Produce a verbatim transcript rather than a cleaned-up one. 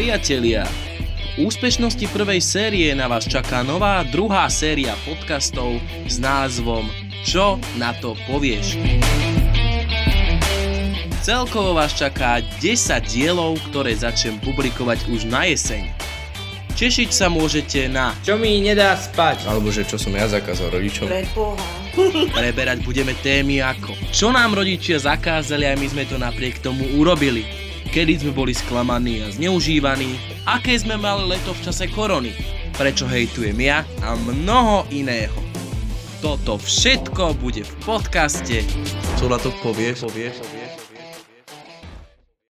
priatelia! V úspešnosti prvej série na vás čaká nová druhá séria podcastov s názvom Čo na to povieš? Celkovo vás čaká desať dielov, ktoré začnem publikovať už na jeseň. Tešiť sa môžete na Čo mi nedá spať? Alebo že čo som ja zakázal rodičom? Preboha. Preberať budeme témy ako Čo nám rodičia zakázali a my sme to napriek tomu urobili? Kedy sme boli sklamaní a zneužívaní, aké sme mali leto v čase korony, prečo hejtujem ja a mnoho iného. Toto všetko bude v podcaste Čo na to povieš? povieš?